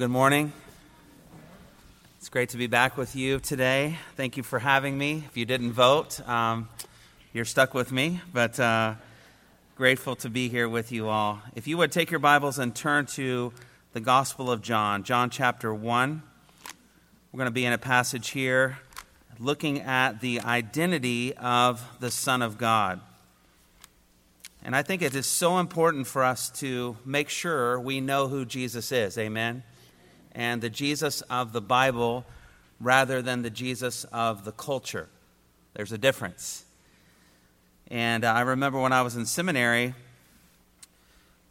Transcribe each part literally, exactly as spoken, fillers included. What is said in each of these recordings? Good morning. It's great to be back with you today. Thank you for having me. If you didn't vote, um, you're stuck with me, but uh, grateful to be here with you all. If you would take your Bibles and turn to the Gospel of John, John chapter one. We're going to be in a passage here looking at the identity of the Son of God. And I think it is so important for us to make sure we know who Jesus is. Amen. And the Jesus of the Bible rather than the Jesus of the culture. There's a difference. And uh, I remember when I was in seminary,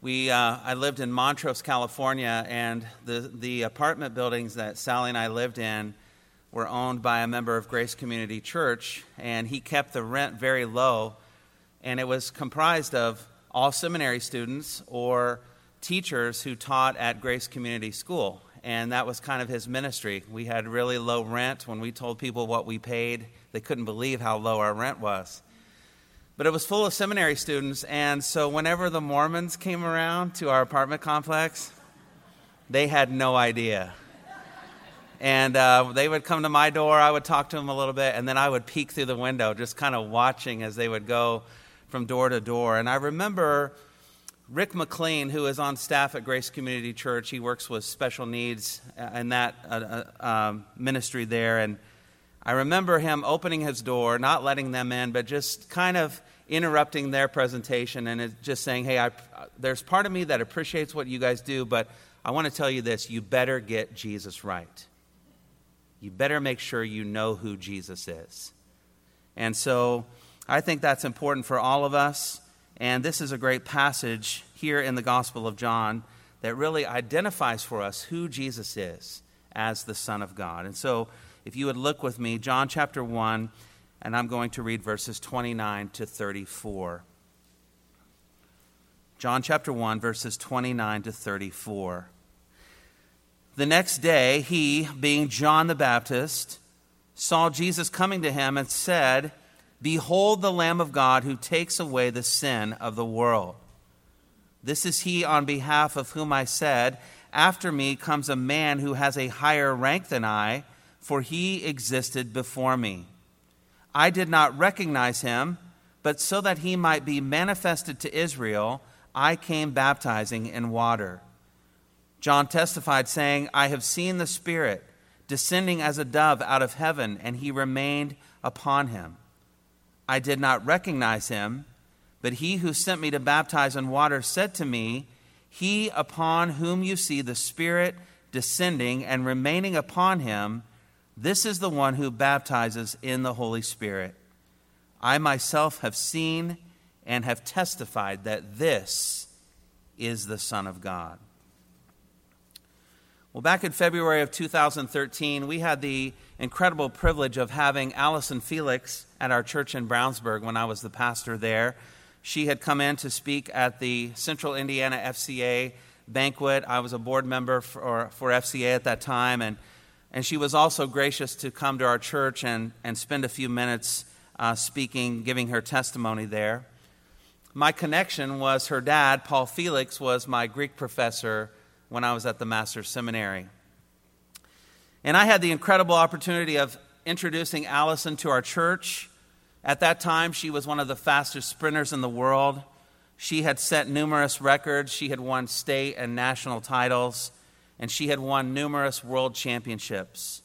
we uh, I lived in Montrose, California, and the, the apartment buildings that Sally and I lived in were owned by a member of Grace Community Church, and he kept the rent very low, and it was comprised of all seminary students or teachers who taught at Grace Community School. And that was kind of his ministry. We had really low rent. When we told people what we paid, they couldn't believe how low our rent was. But it was full of seminary students. And so whenever the Mormons came around to our apartment complex, they had no idea. And uh, they would come to my door. I would talk to them a little bit. And then I would peek through the window, just kind of watching as they would go from door to door. And I remember Rick McLean, who is on staff at Grace Community Church. He works with special needs in that uh, uh, ministry there. And I remember him opening his door, not letting them in, but just kind of interrupting their presentation and just saying, hey, I, there's part of me that appreciates what you guys do, but I want to tell you this. You better get Jesus right. You better make sure you know who Jesus is. And so I think that's important for all of us. And this is a great passage here in the Gospel of John that really identifies for us who Jesus is as the Son of God. And so if you would look with me, John chapter one, and I'm going to read verses twenty-nine to thirty-four. John chapter one, verses twenty-nine to thirty-four. The next day, he, being John the Baptist, saw Jesus coming to him and said, "Behold the Lamb of God who takes away the sin of the world. This is he on behalf of whom I said, 'After me comes a man who has a higher rank than I, for he existed before me.' I did not recognize him, but so that he might be manifested to Israel, I came baptizing in water." John testified, saying, "I have seen the Spirit descending as a dove out of heaven, and he remained upon him. I did not recognize him, but he who sent me to baptize in water said to me, 'He upon whom you see the Spirit descending and remaining upon him, this is the one who baptizes in the Holy Spirit. I myself have seen and have testified that this is the Son of God.'" Well, back in February of two thousand thirteen, we had the incredible privilege of having Allyson Felix at our church in Brownsburg when I was the pastor there. She had come in to speak at the Central Indiana F C A banquet. I was a board member for, for F C A at that time, and, and she was also gracious to come to our church and, and spend a few minutes uh, speaking, giving her testimony there. My connection was her dad, Paul Felix, was my Greek professor when I was at the Master's Seminary. And I had the incredible opportunity of introducing Allyson to our church. At that time, she was one of the fastest sprinters in the world. She had set numerous records. She had won state and national titles, and she had won numerous world championships.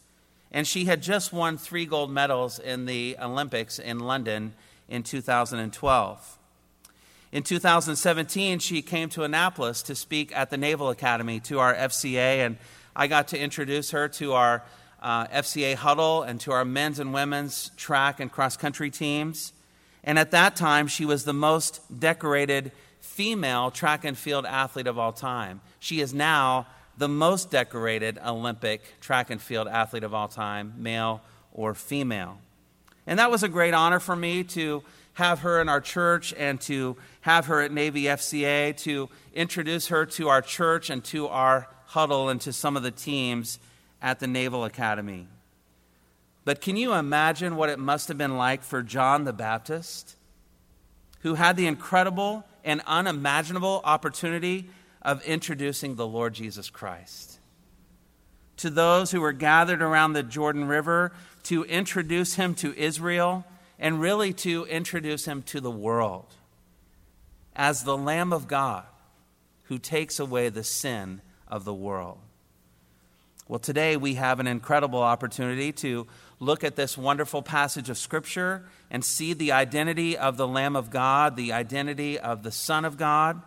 And she had just won three gold medals in the Olympics in London in two thousand twelve. In two thousand seventeen, she came to Annapolis to speak at the Naval Academy to our F C A, and I got to introduce her to our uh, F C A huddle and to our men's and women's track and cross-country teams. And at that time, she was the most decorated female track and field athlete of all time. She is now the most decorated Olympic track and field athlete of all time, male or female. And that was a great honor for me to have her in our church and to have her at Navy F C A, to introduce her to our church and to our huddle and to some of the teams at the Naval Academy. But can you imagine what it must have been like for John the Baptist, who had the incredible and unimaginable opportunity of introducing the Lord Jesus Christ to those who were gathered around the Jordan River to introduce him to Israel and really to introduce him to the world as the Lamb of God who takes away the sin of the world. Well, today we have an incredible opportunity to look at this wonderful passage of Scripture and see the identity of the Lamb of God, the identity of the Son of God.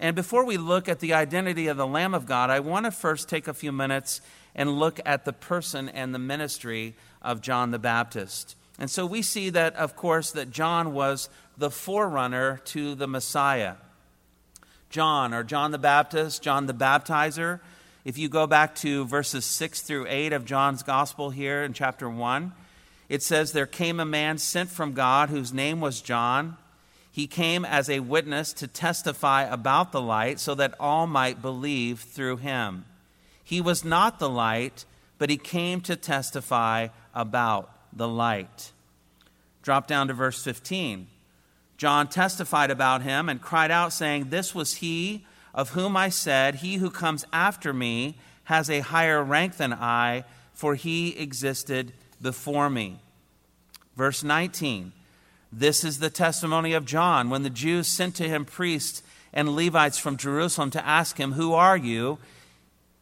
And before we look at the identity of the Lamb of God, I want to first take a few minutes and look at the person and the ministry of John the Baptist. And so we see that, of course, that John was the forerunner to the Messiah. John, or John the Baptist, John the Baptizer. If you go back to verses six through eight of John's Gospel here in chapter one, it says, "There came a man sent from God whose name was John. He came as a witness to testify about the light so that all might believe through him. He was not the light, but he came to testify about the light." Drop down to verse fifteen. "John testified about him and cried out, saying, 'This was he of whom I said, he who comes after me has a higher rank than I, for he existed before me.'" Verse nineteen. "This is the testimony of John when the Jews sent to him priests and Levites from Jerusalem to ask him, 'Who are you?'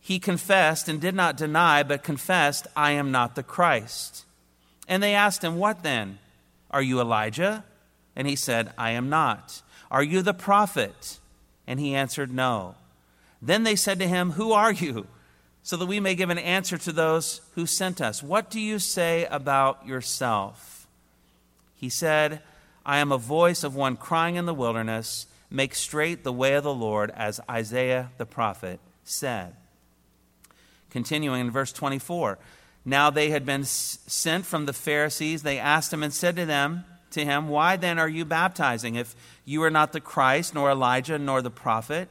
He confessed and did not deny, but confessed, 'I am not the Christ.' And they asked him, 'What then? Are you Elijah?' And he said, 'I am not.' 'Are you the prophet?' And he answered, 'No.' Then they said to him, 'Who are you? So that we may give an answer to those who sent us. What do you say about yourself?' He said, 'I am a voice of one crying in the wilderness, make straight the way of the Lord, as Isaiah the prophet said.'" Continuing in verse twenty-four, "Now they had been sent from the Pharisees. They asked him and said to them, to him, 'Why then are you baptizing, if you are not the Christ, nor Elijah, nor the prophet?'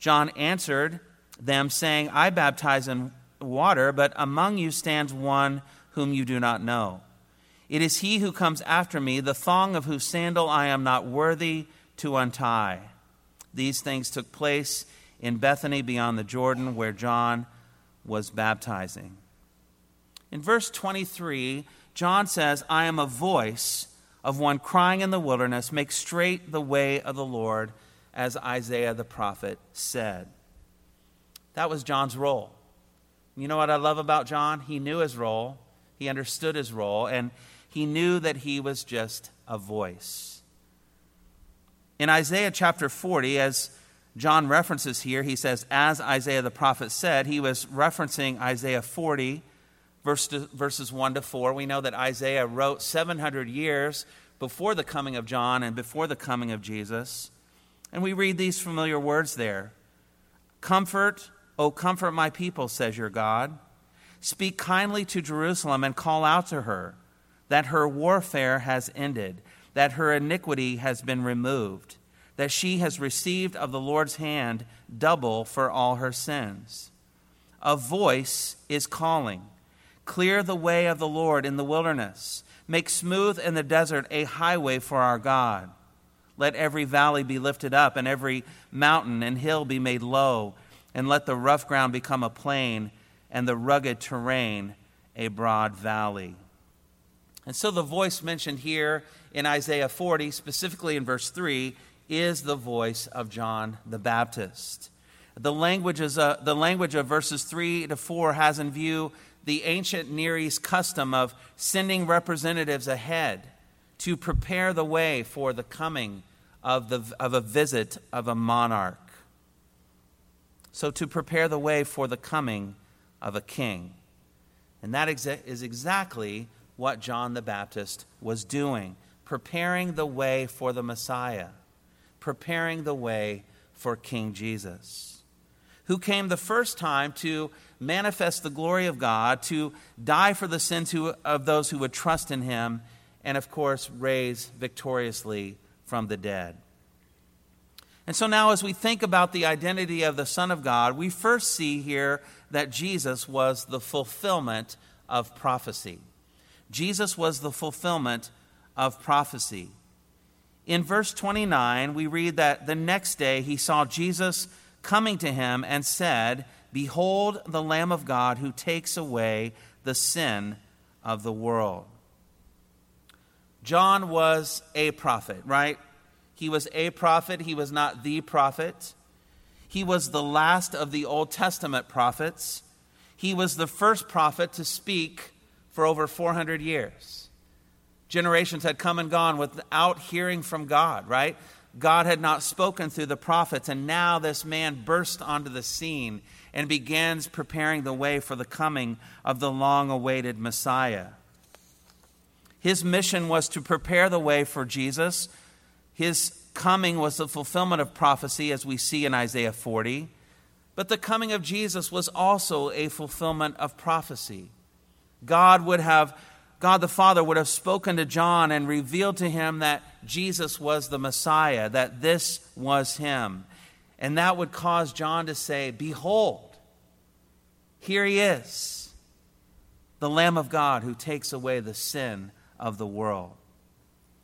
John answered them, saying, 'I baptize in water, but among you stands one whom you do not know. It is he who comes after me, the thong of whose sandal I am not worthy to untie.' These things took place in Bethany beyond the Jordan, where John was baptizing." In verse twenty-three, John says, "I am a voice of one crying in the wilderness, make straight the way of the Lord, as Isaiah the prophet said." That was John's role. You know what I love about John? He knew his role. He understood his role, and he knew that he was just a voice. In Isaiah chapter forty, as John references here, he says, "As Isaiah the prophet said," he was referencing Isaiah forty, verse to, verses one to four. We know that Isaiah wrote seven hundred years before the coming of John and before the coming of Jesus. And we read these familiar words there. "Comfort, O comfort my people, says your God. Speak kindly to Jerusalem and call out to her that her warfare has ended, that her iniquity has been removed, that she has received of the Lord's hand double for all her sins. A voice is calling, 'Clear the way of the Lord in the wilderness. Make smooth in the desert a highway for our God. Let every valley be lifted up and every mountain and hill be made low, and let the rough ground become a plain and the rugged terrain a broad valley.'" And so the voice mentioned here in Isaiah forty, specifically in verse three, is the voice of John the Baptist. The language, is a, the language of verses three to four has in view the ancient Near East custom of sending representatives ahead to prepare the way for the coming of, the, of a visit of a monarch. So to prepare the way for the coming of a king. And that exa- is exactly what John the Baptist was doing, preparing the way for the Messiah, preparing the way for King Jesus, who came the first time to manifest the glory of God, to die for the sins who, of those who would trust in him, and of course, raise victoriously from the dead. And so now as we think about the identity of the Son of God, we first see here that Jesus was the fulfillment of prophecy. Jesus was the fulfillment of prophecy. In verse twenty-nine, we read that the next day he saw Jesus coming to him and said, "Behold the Lamb of God who takes away the sin of the world." John was a prophet, right? He was a prophet. He was not the prophet. He was the last of the Old Testament prophets. He was the first prophet to speak for over four hundred years. Generations had come and gone without hearing from God, right? God had not spoken through the prophets, and now this man bursts onto the scene and begins preparing the way for the coming of the long-awaited Messiah. His mission was to prepare the way for Jesus. His coming was the fulfillment of prophecy, as we see in Isaiah forty. But the coming of Jesus was also a fulfillment of prophecy. God would have, God the Father would have spoken to John and revealed to him that Jesus was the Messiah, that this was him. And that would cause John to say, "Behold, here he is, the Lamb of God who takes away the sin of the world."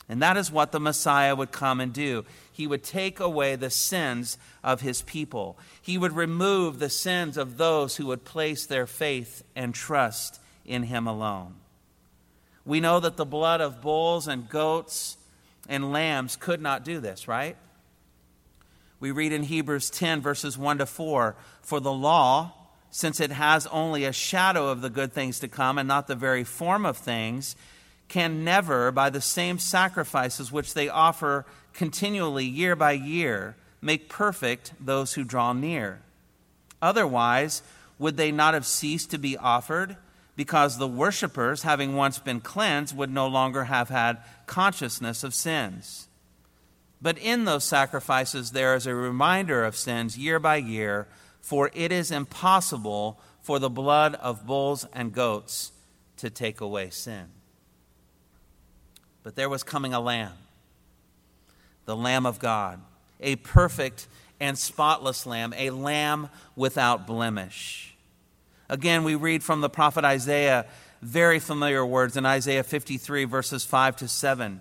And that is what the Messiah would come and do. He would take away the sins of his people. He would remove the sins of those who would place their faith and trust in him alone. We know that the blood of bulls and goats and lambs could not do this, right? We read in Hebrews ten, verses one to four, "For the law, since it has only a shadow of the good things to come and not the very form of things, can never, by the same sacrifices which they offer continually year by year, make perfect those who draw near. Otherwise, would they not have ceased to be offered? Because the worshipers, having once been cleansed, would no longer have had consciousness of sins. But in those sacrifices there is a reminder of sins year by year, for it is impossible for the blood of bulls and goats to take away sin." But there was coming a lamb, the Lamb of God, a perfect and spotless lamb, a lamb without blemish. Again, we read from the prophet Isaiah, very familiar words in Isaiah fifty-three, verses five to seven,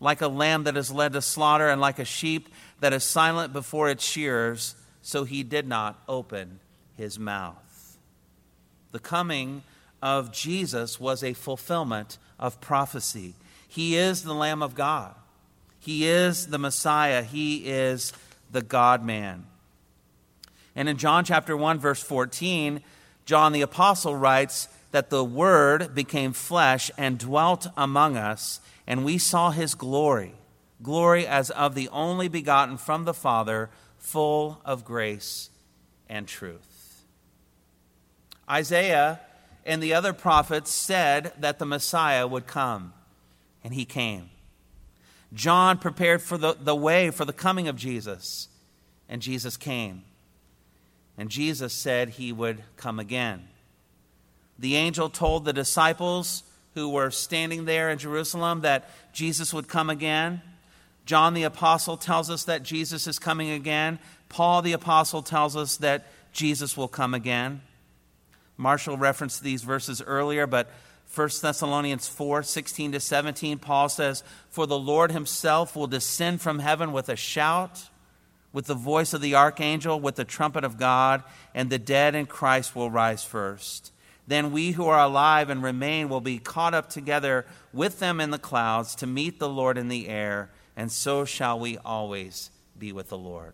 Like a lamb that is led to slaughter, and like a sheep that is silent before its shearers, so he did not open his mouth. The coming of Jesus was a fulfillment of prophecy. He is the Lamb of God. He is the Messiah. He is the God-man. And in John chapter one, verse fourteen, John the Apostle writes that the Word became flesh and dwelt among us, and we saw his glory, glory as of the only begotten from the Father, full of grace and truth. Isaiah and the other prophets said that the Messiah would come, and he came. John prepared for the, the way for the coming of Jesus, and Jesus came. And Jesus said he would come again. The angel told the disciples who were standing there in Jerusalem that Jesus would come again. John the Apostle tells us that Jesus is coming again. Paul the Apostle tells us that Jesus will come again. Marshall referenced these verses earlier, but First Thessalonians four, sixteen to seventeen, Paul says, "For the Lord himself will descend from heaven with a shout, with the voice of the archangel, with the trumpet of God, and the dead in Christ will rise first. Then we who are alive and remain will be caught up together with them in the clouds to meet the Lord in the air, and so shall we always be with the Lord."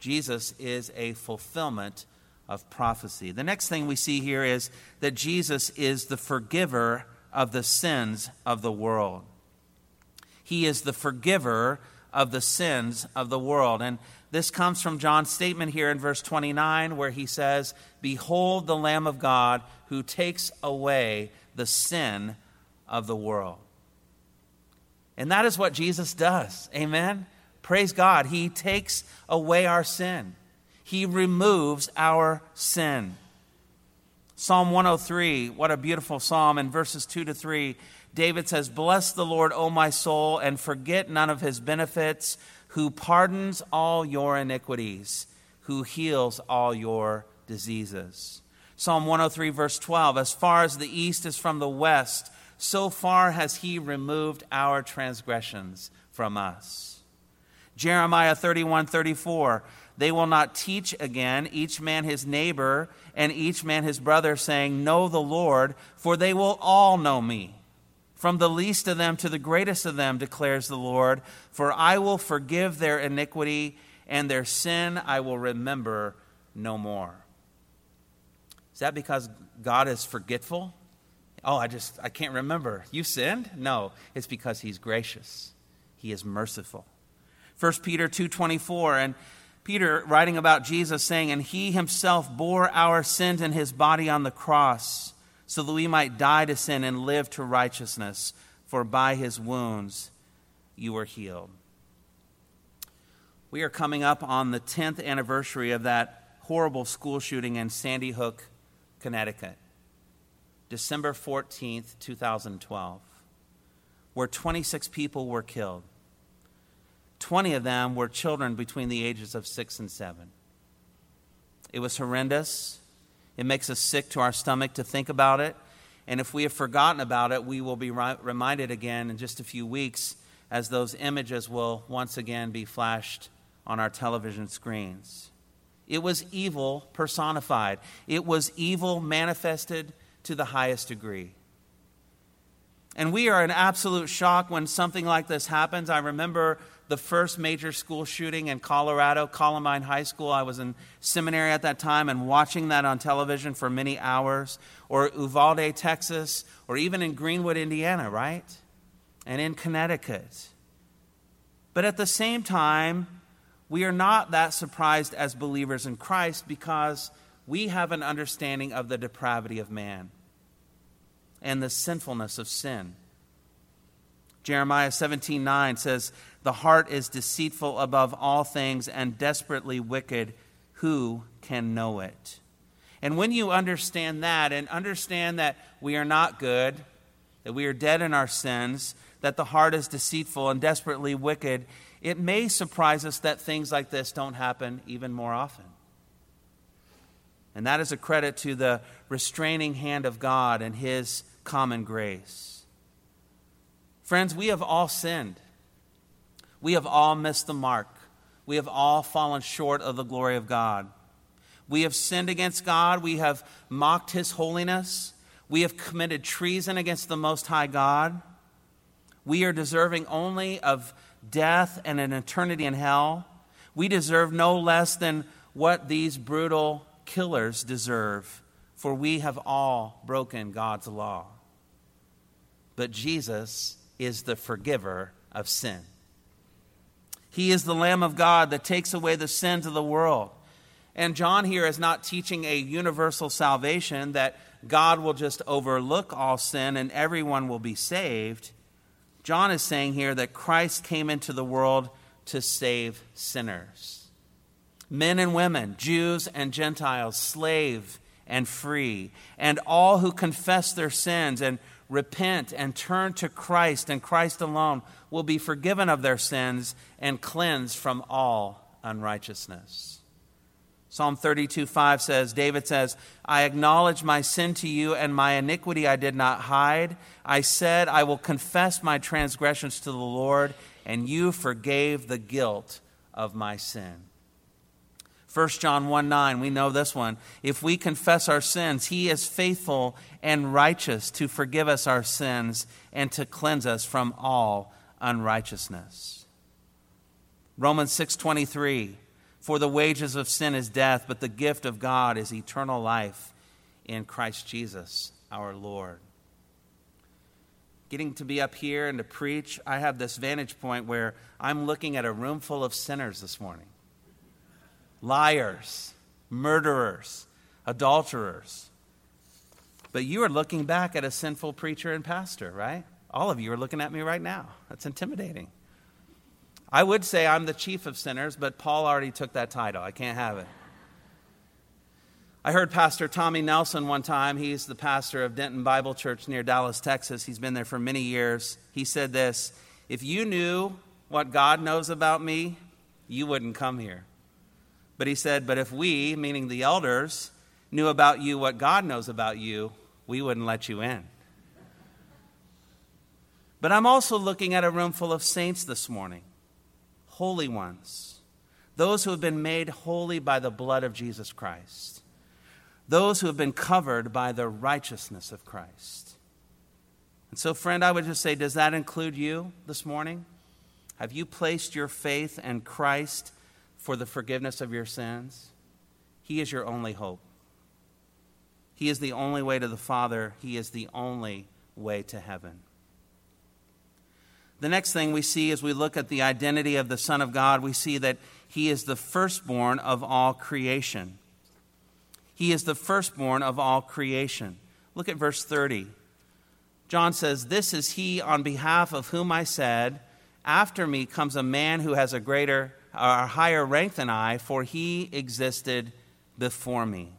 Jesus is a fulfillment of prophecy. The next thing we see here is that Jesus is the forgiver of the sins of the world. He is the forgiver of the sins of the world. And this comes from John's statement here in verse twenty-nine, where he says, "Behold the Lamb of God who takes away the sin of the world." And that is what Jesus does. Amen? Praise God. He takes away our sin. He removes our sin. Psalm one oh three, what a beautiful psalm. In verses two to three, David says, "Bless the Lord, O my soul, and forget none of his benefits, who pardons all your iniquities, who heals all your diseases." Psalm one oh three, verse twelve, "As far as the east is from the west, so far has he removed our transgressions from us." Jeremiah thirty-one thirty-four, "They will not teach again, each man his neighbor and each man his brother, saying, 'Know the Lord,' for they will all know me. From the least of them to the greatest of them, declares the Lord, for I will forgive their iniquity, and their sin I will remember no more." Is that because God is forgetful? Oh, I just, I can't remember. You sinned? No, it's because he's gracious. He is merciful. First Peter two twenty-four, and Peter writing about Jesus saying, "And he himself bore our sins in his body on the cross, so that we might die to sin and live to righteousness. For by his wounds you were healed." We are coming up on the tenth anniversary of that horrible school shooting in Sandy Hook, Connecticut. December fourteenth, two thousand twelve, where twenty-six people were killed. twenty of them were children between the ages of six and seven. It was horrendous. It makes us sick to our stomach to think about it. And if we have forgotten about it, we will be ri- reminded again in just a few weeks, as those images will once again be flashed on our television screens. It was evil personified. It was evil manifested to the highest degree. And we are in absolute shock when something like this happens. I remember the first major school shooting in Colorado, Columbine High School. I was in seminary at that time and watching that on television for many hours. Or Uvalde, Texas, or even in Greenwood, Indiana, right? And in Connecticut. But at the same time, we are not that surprised as believers in Christ, because we have an understanding of the depravity of man and the sinfulness of sin. Jeremiah seventeen nine says, "The heart is deceitful above all things and desperately wicked. Who can know it?" And when you understand that, and understand that we are not good, that we are dead in our sins, that the heart is deceitful and desperately wicked, it may surprise us that things like this don't happen even more often. And that is a credit to the restraining hand of God and his common grace. Friends, we have all sinned. We have all missed the mark. We have all fallen short of the glory of God. We have sinned against God. We have mocked his holiness. We have committed treason against the Most High God. We are deserving only of death and an eternity in hell. We deserve no less than what these brutal killers deserve, for we have all broken God's law. But Jesus is the forgiver of sin. He is the Lamb of God that takes away the sins of the world. And John here is not teaching a universal salvation that God will just overlook all sin and everyone will be saved. John is saying here that Christ came into the world to save sinners. Men and women, Jews and Gentiles, slave and free, and all who confess their sins and repent and turn to Christ and Christ alone will be forgiven of their sins and cleansed from all unrighteousness. Psalm thirty-two five says, David says, "I acknowledge my sin to you, and my iniquity I did not hide. I said, I will confess my transgressions to the Lord, and you forgave the guilt of my sin." First John one nine, we know this one. "If we confess our sins, he is faithful and righteous to forgive us our sins and to cleanse us from all unrighteousness." Romans six twenty-three, "For the wages of sin is death, but the gift of God is eternal life in Christ Jesus our Lord." Getting to be up here and to preach, I have this vantage point where I'm looking at a room full of sinners this morning. Liars, murderers, adulterers. But you are looking back at a sinful preacher and pastor, right? All of you are looking at me right now. That's intimidating. I would say I'm the chief of sinners, but Paul already took that title. I can't have it. I heard Pastor Tommy Nelson one time. He's the pastor of Denton Bible Church near Dallas, Texas. He's been there for many years. He said this, "If you knew what God knows about me, you wouldn't come here." But he said, "But if we," meaning the elders, "knew about you what God knows about you, we wouldn't let you in." But I'm also looking at a room full of saints this morning, holy ones, those who have been made holy by the blood of Jesus Christ, those who have been covered by the righteousness of Christ. And so, friend, I would just say, does that include you this morning? Have you placed your faith in Christ for the forgiveness of your sins? He is your only hope. He is the only way to the Father. He is the only way to heaven. The next thing we see as we look at the identity of the Son of God, we see that he is the firstborn of all creation. He is the firstborn of all creation. Look at verse thirty. John says, "This is he on behalf of whom I said, 'After me comes a man who has a greater or higher rank than I, for he existed before me.'"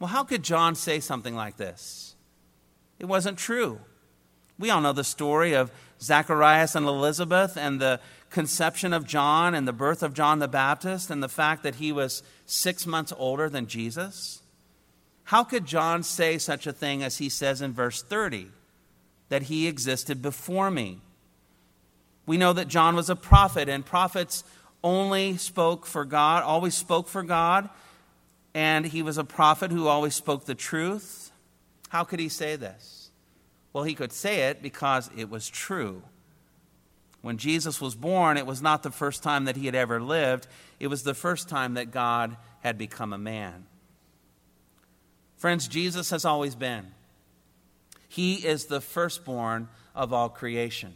Well, how could John say something like this? It wasn't true. We all know the story of Zacharias and Elizabeth and the conception of John and the birth of John the Baptist and the fact that he was six months older than Jesus. How could John say such a thing as he says in verse thirty, that he existed before me? We know that John was a prophet, and prophets only spoke for God, always spoke for God, and he was a prophet who always spoke the truth. How could he say this? Well, he could say it because it was true. When Jesus was born, it was not the first time that he had ever lived. It was the first time that God had become a man. Friends, Jesus has always been. He is the firstborn of all creation.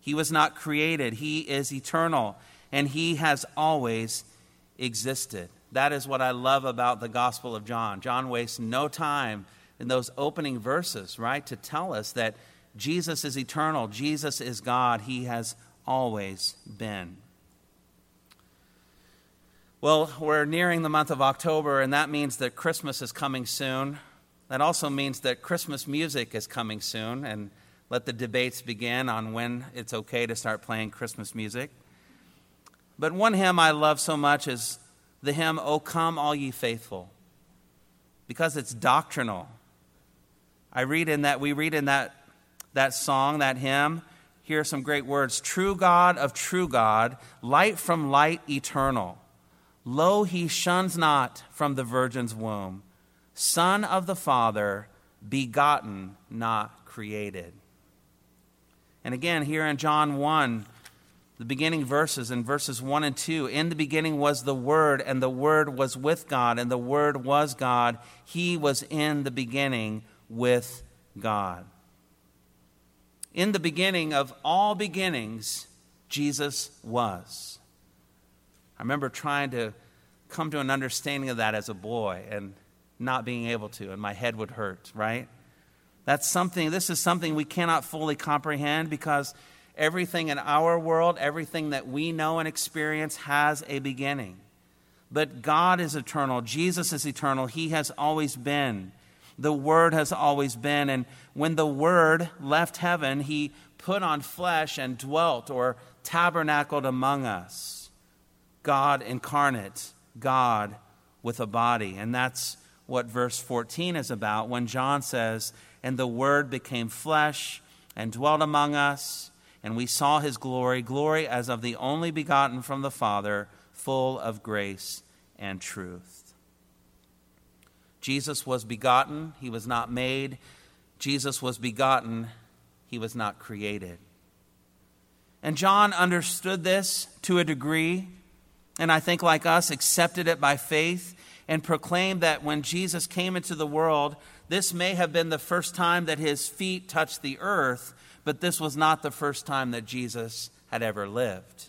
He was not created. He is eternal, and he has always existed. That is what I love about the Gospel of John. John wastes no time in those opening verses, right, to tell us that Jesus is eternal, Jesus is God, he has always been. Well, we're nearing the month of October, and that means that Christmas is coming soon. That also means that Christmas music is coming soon, and let the debates begin on when it's okay to start playing Christmas music. But one hymn I love so much is the hymn, "O Come All Ye Faithful," because it's doctrinal. I read in that, we read in that, that song, that hymn, here are some great words. "True God of true God, light from light eternal. Lo, he shuns not from the virgin's womb. Son of the Father, begotten, not created." And again, here in John one, the beginning verses, in verses one and two, "In the beginning was the Word, and the Word was with God, and the Word was God. He was in the beginning with God." In the beginning of all beginnings, Jesus was. I remember trying to come to an understanding of that as a boy and not being able to, and my head would hurt, right? That's something, this is something we cannot fully comprehend, because everything in our world, everything that we know and experience has a beginning. But God is eternal. Jesus is eternal. He has always been. The Word has always been. And when the Word left heaven, he put on flesh and dwelt or tabernacled among us. God incarnate, God with a body. And that's what verse fourteen is about when John says, "And the Word became flesh and dwelt among us. And we saw his glory, glory as of the only begotten from the Father, full of grace and truth." Jesus was begotten, he was not made. Jesus was begotten, he was not created. And John understood this to a degree, and I think like us, accepted it by faith and proclaimed that when Jesus came into the world, this may have been the first time that his feet touched the earth, but this was not the first time that Jesus had ever lived.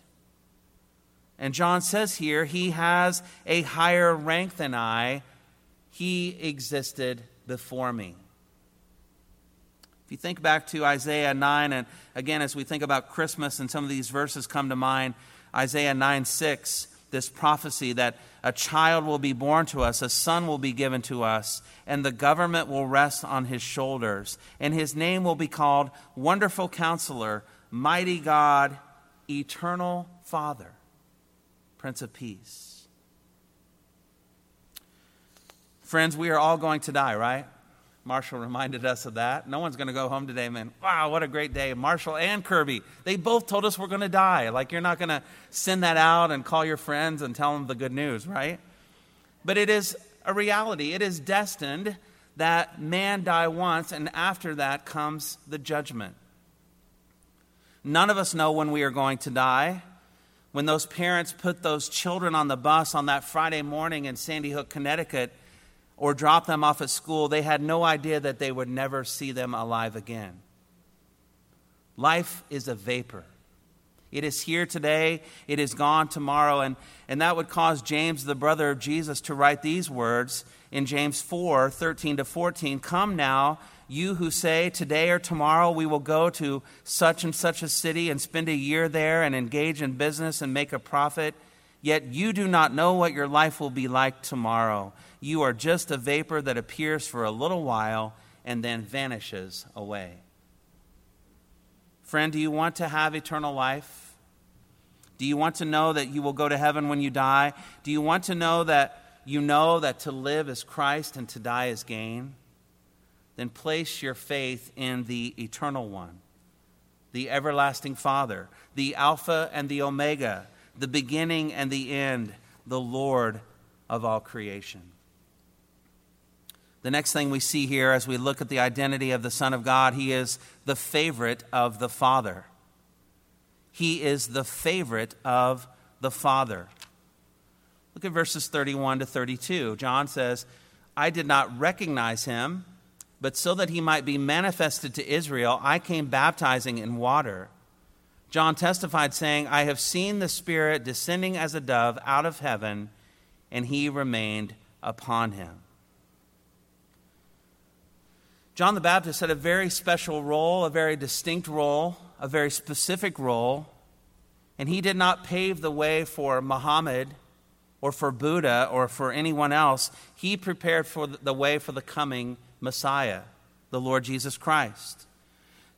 And John says here, he has a higher rank than I. He existed before me. If you think back to Isaiah nine, and again, as we think about Christmas and some of these verses come to mind, Isaiah nine six, this prophecy that a child will be born to us, a son will be given to us, and the government will rest on his shoulders. And his name will be called Wonderful Counselor, Mighty God, Eternal Father, Prince of Peace. Friends, we are all going to die, right? Marshall reminded us of that. No one's going to go home today, man. Wow, what a great day. Marshall and Kirby, they both told us we're going to die. Like, you're not going to send that out and call your friends and tell them the good news, right? But it is a reality. It is destined that man die once, and after that comes the judgment. None of us know when we are going to die. When those parents put those children on the bus on that Friday morning in Sandy Hook, Connecticut, or drop them off at school, they had no idea that they would never see them alive again. Life is a vapor. It is here today, it is gone tomorrow, and, and that would cause James, the brother of Jesus, to write these words in James four, thirteen to fourteen, "Come now, you who say, today or tomorrow we will go to such and such a city and spend a year there and engage in business and make a profit, yet you do not know what your life will be like tomorrow. You are just a vapor that appears for a little while and then vanishes away." Friend, do you want to have eternal life? Do you want to know that you will go to heaven when you die? Do you want to know that you know that to live is Christ and to die is gain? Then place your faith in the Eternal One, the Everlasting Father, the Alpha and the Omega, the beginning and the end, the Lord of all creation. The next thing we see here as we look at the identity of the Son of God, he is the favorite of the Father. He is the favorite of the Father. Look at verses thirty-one to thirty-two. John says, "I did not recognize him, but so that he might be manifested to Israel, I came baptizing in water. John testified, saying, I have seen the Spirit descending as a dove out of heaven, and he remained upon him." John the Baptist had a very special role, a very distinct role, a very specific role, and he did not pave the way for Muhammad or for Buddha or for anyone else. He prepared for the way for the coming Messiah, the Lord Jesus Christ.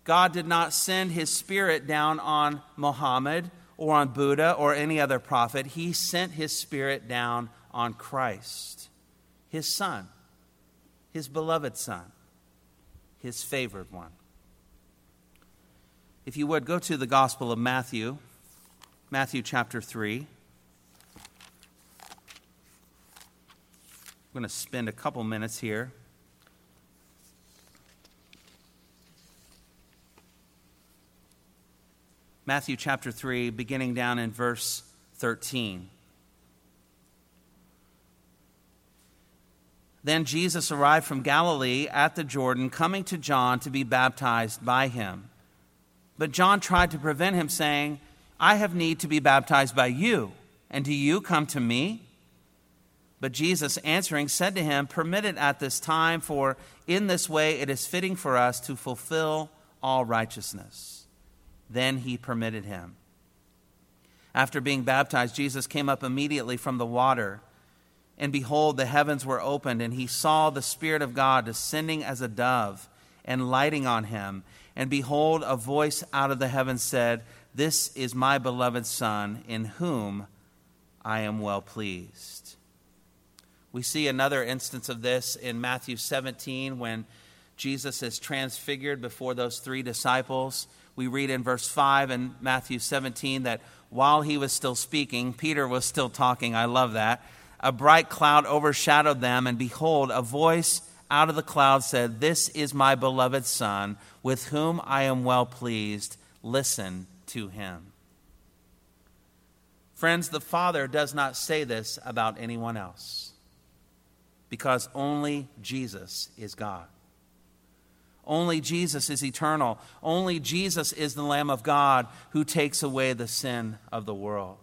God did not send his Spirit down on Muhammad or on Buddha or any other prophet. He sent his Spirit down on Christ, his Son, his beloved Son, his favored one. If you would, go to the Gospel of Matthew, Matthew chapter three. I'm going to spend a couple minutes here. Matthew chapter three, beginning down in verse thirteen. Then Jesus arrived from Galilee at the Jordan, coming to John to be baptized by him. But John tried to prevent him, saying, I have need to be baptized by you, and do you come to me? But Jesus answering said to him, Permit it at this time, for in this way it is fitting for us to fulfill all righteousness. Then he permitted him. After being baptized, Jesus came up immediately from the water. And behold, the heavens were opened, and he saw the Spirit of God descending as a dove and lighting on him. And behold, a voice out of the heavens said, This is my beloved Son, in whom I am well pleased. We see another instance of this in Matthew seventeen, when Jesus is transfigured before those three disciples. We read in verse five in Matthew seventeen that while he was still speaking, Peter was still talking. I love that. A bright cloud overshadowed them, and behold, a voice out of the cloud said, This is my beloved Son, with whom I am well pleased. Listen to him. Friends, the Father does not say this about anyone else, because only Jesus is God. Only Jesus is eternal. Only Jesus is the Lamb of God who takes away the sin of the world.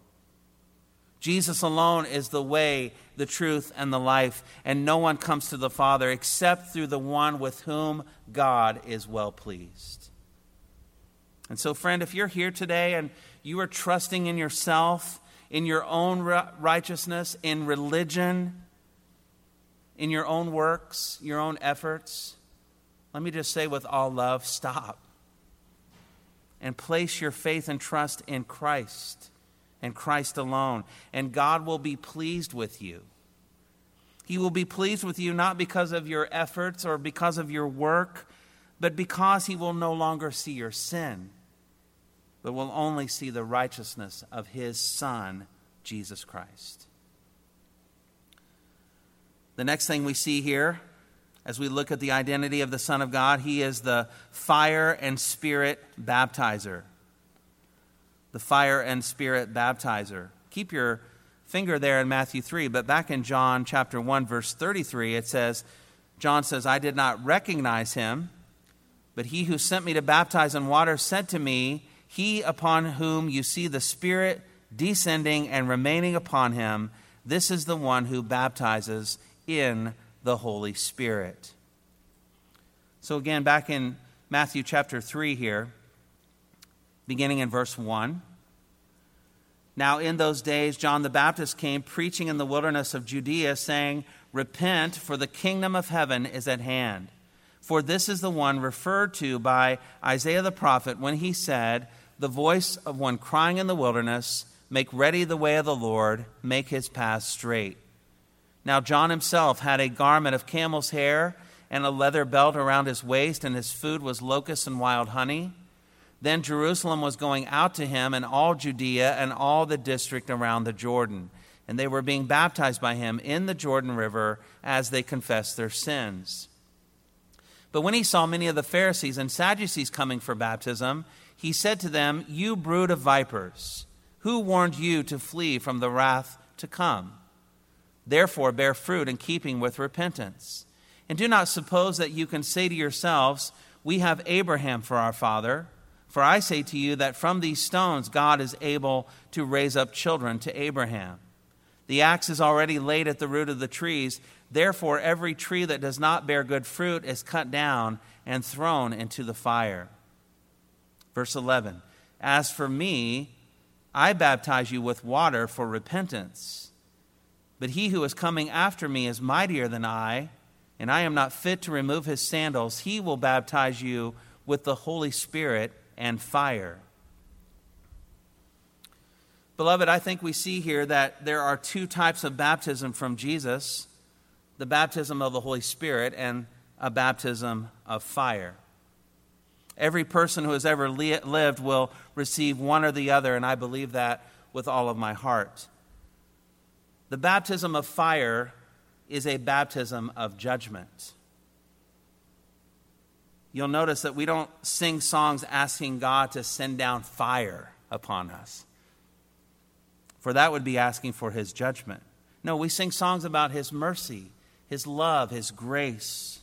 Jesus alone is the way, the truth, and the life, and no one comes to the Father except through the one with whom God is well pleased. And so, friend, if you're here today and you are trusting in yourself, in your own righteousness, in religion, in your own works, your own efforts, let me just say with all love, stop. And place your faith and trust in Christ and Christ alone. And God will be pleased with you. He will be pleased with you not because of your efforts or because of your work, but because he will no longer see your sin, but will only see the righteousness of his Son, Jesus Christ. The next thing we see here, as we look at the identity of the Son of God, he is the fire and spirit baptizer. The fire and spirit baptizer. Keep your finger there in Matthew three, but back in John chapter one, verse thirty-three, it says, John says, I did not recognize him, but he who sent me to baptize in water said to me, he upon whom you see the Spirit descending and remaining upon him, this is the one who baptizes in the Holy Spirit. So again, back in Matthew chapter three here, beginning in verse one. Now in those days, John the Baptist came preaching in the wilderness of Judea, saying, repent, for the kingdom of heaven is at hand. For this is the one referred to by Isaiah the prophet when he said, the voice of one crying in the wilderness, make ready the way of the Lord, make his path straight. Now John himself had a garment of camel's hair and a leather belt around his waist, and his food was locusts and wild honey. Then Jerusalem was going out to him, and all Judea and all the district around the Jordan. And they were being baptized by him in the Jordan River as they confessed their sins. But when he saw many of the Pharisees and Sadducees coming for baptism, he said to them, you brood of vipers, who warned you to flee from the wrath to come? Therefore bear fruit in keeping with repentance. And do not suppose that you can say to yourselves, we have Abraham for our father. For I say to you that from these stones God is able to raise up children to Abraham. The axe is already laid at the root of the trees. Therefore, every tree that does not bear good fruit is cut down and thrown into the fire. Verse eleven, as for me, I baptize you with water for repentance. But he who is coming after me is mightier than I, and I am not fit to remove his sandals. He will baptize you with the Holy Spirit and fire. Beloved, I think we see here that there are two types of baptism from Jesus, the baptism of the Holy Spirit and a baptism of fire. Every person who has ever li- lived will receive one or the other, and I believe that with all of my heart. The baptism of fire is a baptism of judgment. You'll notice that we don't sing songs asking God to send down fire upon us, for that would be asking for his judgment. No, we sing songs about his mercy, his love, his grace.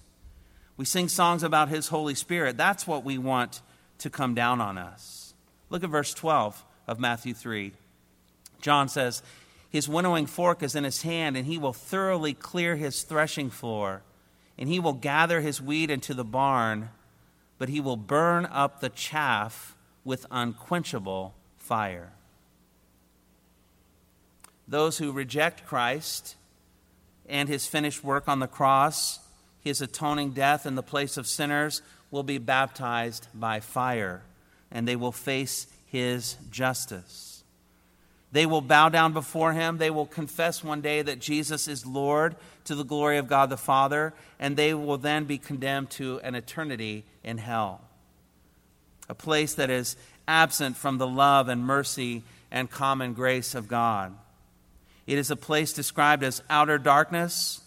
We sing songs about his Holy Spirit. That's what we want to come down on us. Look at verse twelve of Matthew three. John says, his winnowing fork is in his hand, and he will thoroughly clear his threshing floor, and he will gather his wheat into the barn, but he will burn up the chaff with unquenchable fire. Those who reject Christ and his finished work on the cross, his atoning death in the place of sinners, will be baptized by fire, and they will face his justice. They will bow down before him. They will confess one day that Jesus is Lord to the glory of God the Father, and they will then be condemned to an eternity in hell, a place that is absent from the love and mercy and common grace of God. It is a place described as outer darkness,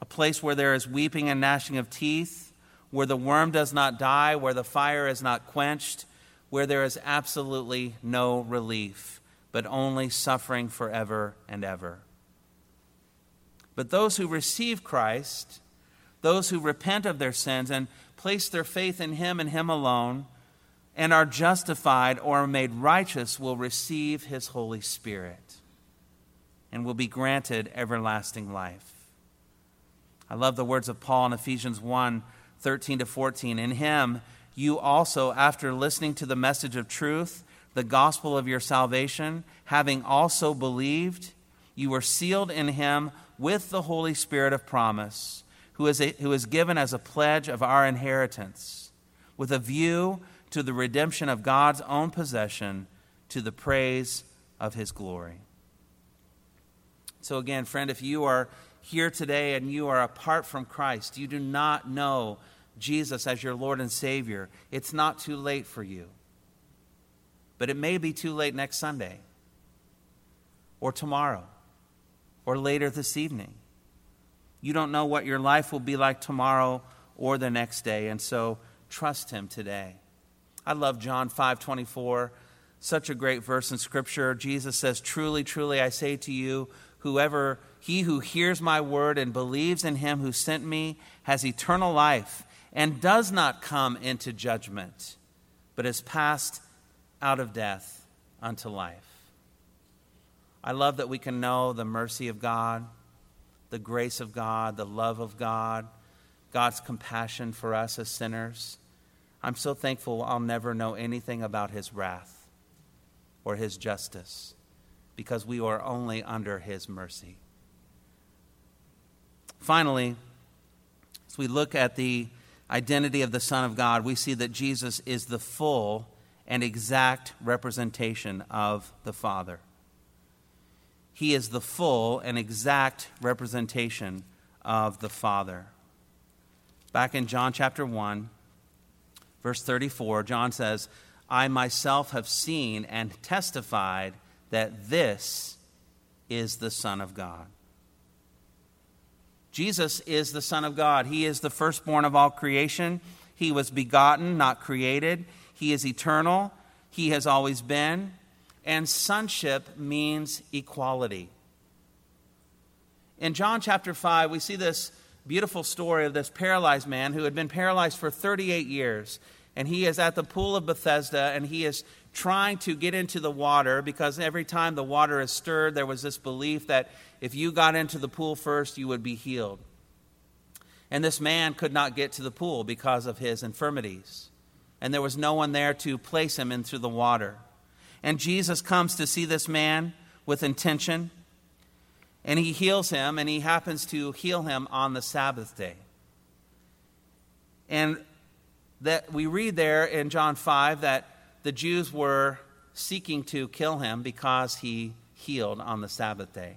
a place where there is weeping and gnashing of teeth, where the worm does not die, where the fire is not quenched, where there is absolutely no relief, but only suffering forever and ever. But those who receive Christ, those who repent of their sins and place their faith in him and him alone, and are justified or made righteous, will receive his Holy Spirit and will be granted everlasting life. I love the words of Paul in Ephesians one, thirteen to fourteen. In him, you also, after listening to the message of truth, the gospel of your salvation, having also believed, you were sealed in him with the Holy Spirit of promise, who is, a, who is given as a pledge of our inheritance, with a view to the redemption of God's own possession, to the praise of his glory. So again, friend, if you are here today and you are apart from Christ, you do not know Jesus as your Lord and Savior, it's not too late for you. But it may be too late next Sunday, or tomorrow, or later this evening. You don't know what your life will be like tomorrow or the next day, and so trust him today. I love John five twenty-four, such a great verse in Scripture. Jesus says, "Truly, truly, I say to you, whoever, he who hears my word and believes in him who sent me has eternal life and does not come into judgment, but is passed out of death unto life." I love that we can know the mercy of God, the grace of God, the love of God, God's compassion for us as sinners. I'm so thankful I'll never know anything about his wrath or his justice, because we are only under his mercy. Finally, as we look at the identity of the Son of God, we see that Jesus is the full and exact representation of the Father. He is the full and exact representation of the Father. Back in John chapter one, verse thirty-four, John says, "I myself have seen and testified that this is the Son of God." Jesus is the Son of God. He is the firstborn of all creation. He was begotten, not created. He is eternal. He has always been. And sonship means equality. In John chapter five, we see this beautiful story of this paralyzed man who had been paralyzed for thirty-eight years. And he is at the pool of Bethesda, and he is trying to get into the water, because every time the water is stirred, there was this belief that if you got into the pool first, you would be healed. And this man could not get to the pool because of his infirmities. And there was no one there to place him into the water. And Jesus comes to see this man with intention, and he heals him, and he happens to heal him on the Sabbath day. And that we read there in John five that the Jews were seeking to kill him because he healed on the Sabbath day.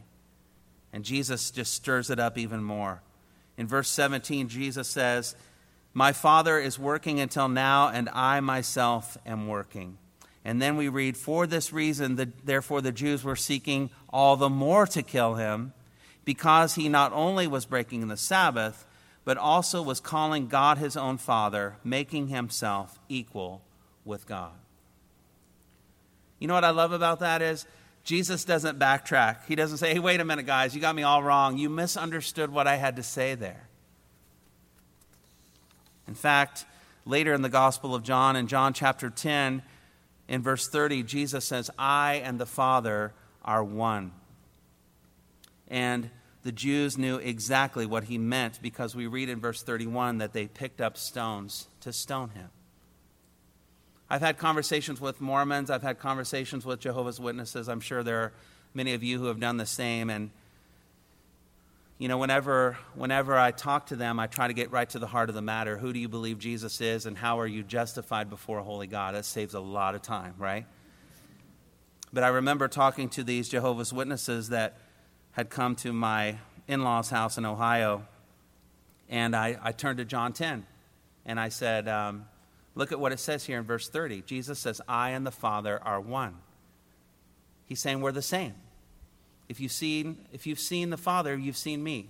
And Jesus just stirs it up even more. In verse seventeen, Jesus says, "My Father is working until now, and I myself am working." And then we read, "For this reason, the, therefore the Jews were seeking all the more to kill him, because he not only was breaking the Sabbath, but also was calling God his own Father, making himself equal with God." You know what I love about that is Jesus doesn't backtrack. He doesn't say, "Hey, wait a minute, guys, you got me all wrong. You misunderstood what I had to say there." In fact, later in the Gospel of John, in John chapter ten, in verse thirty, Jesus says, "I and the Father are one." And the Jews knew exactly what he meant, because we read in verse thirty-one that they picked up stones to stone him. I've had conversations with Mormons. I've had conversations with Jehovah's Witnesses. I'm sure there are many of you who have done the same. And, you know, whenever whenever I talk to them, I try to get right to the heart of the matter. Who do you believe Jesus is, and how are you justified before a holy God? That saves a lot of time, right? But I remember talking to these Jehovah's Witnesses that had come to my in-laws' house in Ohio, and I, I turned to John ten, and I said, um, look at what it says here in verse thirty. Jesus says, "I and the Father are one." He's saying we're the same. If you've seen, if you've seen the Father, you've seen me.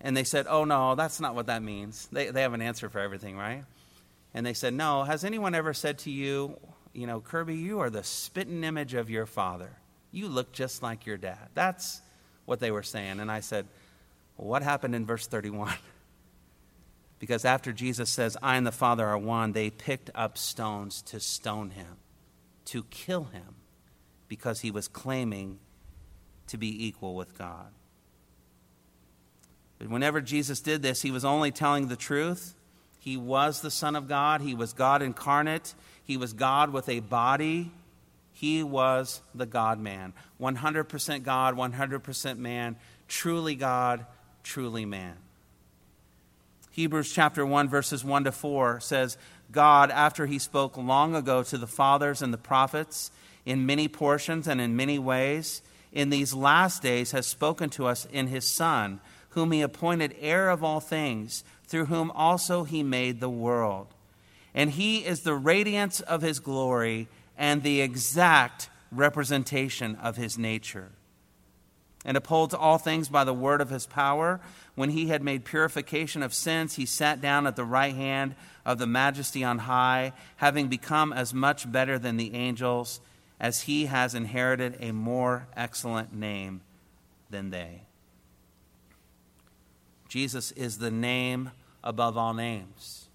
And they said, "Oh, no, that's not what that means." They, they have an answer for everything, right? And they said, "No, has anyone ever said to you, you know, Kirby, you are the spitting image of your father. You look just like your dad." That's what they were saying. And I said, well, what happened in verse thirty-one? Because after Jesus says, "I and the Father are one," they picked up stones to stone him, to kill him, because he was claiming to be equal with God. But whenever Jesus did this, he was only telling the truth. He was the Son of God. He was God incarnate. He was God with a body. He was the God-man, one hundred percent God, one hundred percent man, truly God, truly man. Hebrews chapter one, verses one to four says, God, after he spoke long ago to the fathers and the prophets in many portions and in many ways, in these last days has spoken to us in his Son, whom he appointed heir of all things, through whom also he made the world. And he is the radiance of his glory and the exact representation of his nature, and upholds all things by the word of his power. When he had made purification of sins, he sat down at the right hand of the majesty on high, having become as much better than the angels, as he has inherited a more excellent name than they. Jesus is the name above all names.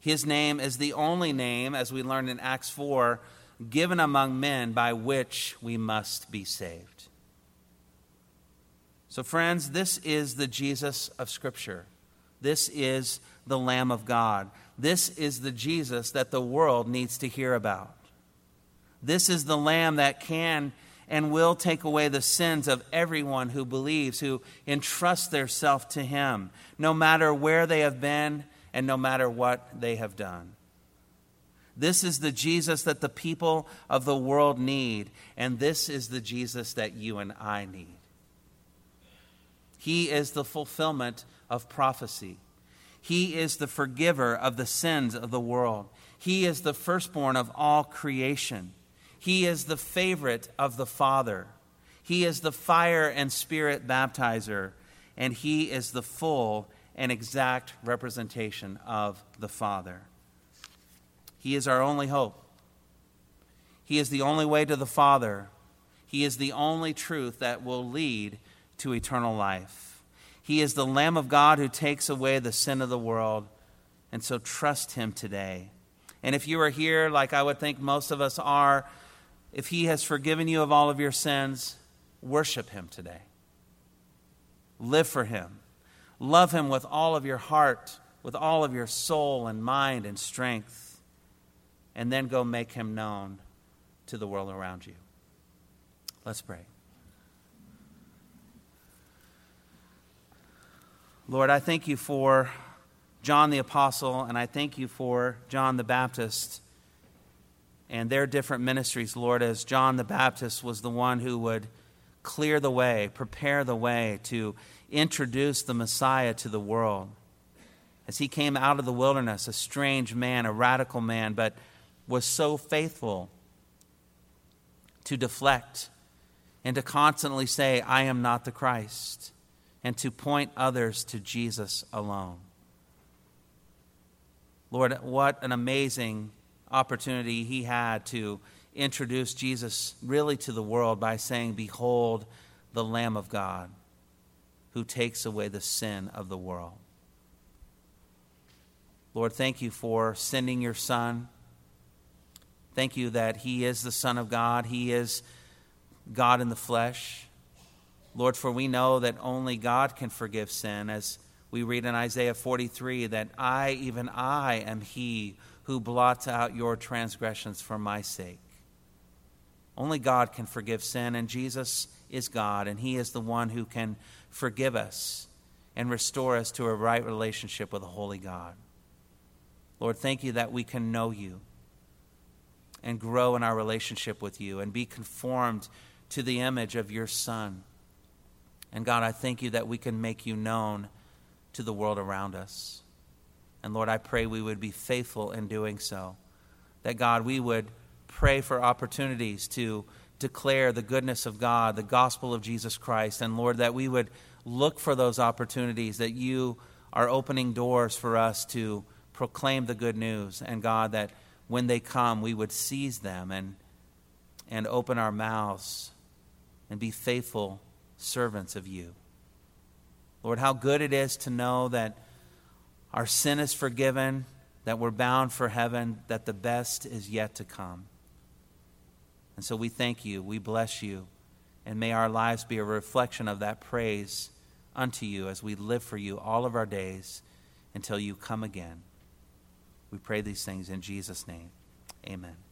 His name is the only name, as we learned in Acts four, given among men by which we must be saved. So friends, this is the Jesus of Scripture. This is the Lamb of God. This is the Jesus that the world needs to hear about. This is the Lamb that can and will take away the sins of everyone who believes, who entrusts themselves to him, no matter where they have been and no matter what they have done. This is the Jesus that the people of the world need, and this is the Jesus that you and I need. He is the fulfillment of prophecy. He is the forgiver of the sins of the world. He is the firstborn of all creation. He is the favorite of the Father. He is the fire and spirit baptizer, and he is the full and exact representation of the Father. He is our only hope. He is the only way to the Father. He is the only truth that will lead to eternal life. He is the Lamb of God who takes away the sin of the world. And so trust him today. And if you are here, like I would think most of us are, if he has forgiven you of all of your sins, worship him today. Live for him. Love him with all of your heart, with all of your soul and mind and strength. And then go make him known to the world around you. Let's pray. Lord, I thank you for John the Apostle, and I thank you for John the Baptist and their different ministries, Lord, as John the Baptist was the one who would clear the way, prepare the way to introduce the Messiah to the world. As he came out of the wilderness, a strange man, a radical man, but was so faithful to deflect and to constantly say, I am not the Christ, and to point others to Jesus alone. Lord, what an amazing opportunity he had to introduce Jesus really to the world by saying, behold, the Lamb of God who takes away the sin of the world. Lord, thank you for sending your Son. Thank you that he is the Son of God. He is God in the flesh. Lord, for we know that only God can forgive sin, as we read in Isaiah forty-three, that I, even I, am he who blots out your transgressions for my sake. Only God can forgive sin, and Jesus is God, and he is the one who can forgive us and restore us to a right relationship with a holy God. Lord, thank you that we can know you and grow in our relationship with you and be conformed to the image of your Son. And God, I thank you that we can make you known to the world around us. And Lord, I pray we would be faithful in doing so. That God, we would pray for opportunities to declare the goodness of God, the gospel of Jesus Christ. And Lord, that we would look for those opportunities, that you are opening doors for us to proclaim the good news. And God, that when they come, we would seize them and, and open our mouths and be faithful servants of you. Lord, how good it is to know that our sin is forgiven, that we're bound for heaven, that the best is yet to come. And so we thank you, we bless you, and may our lives be a reflection of that praise unto you as we live for you all of our days until you come again. We pray these things in Jesus' name. Amen.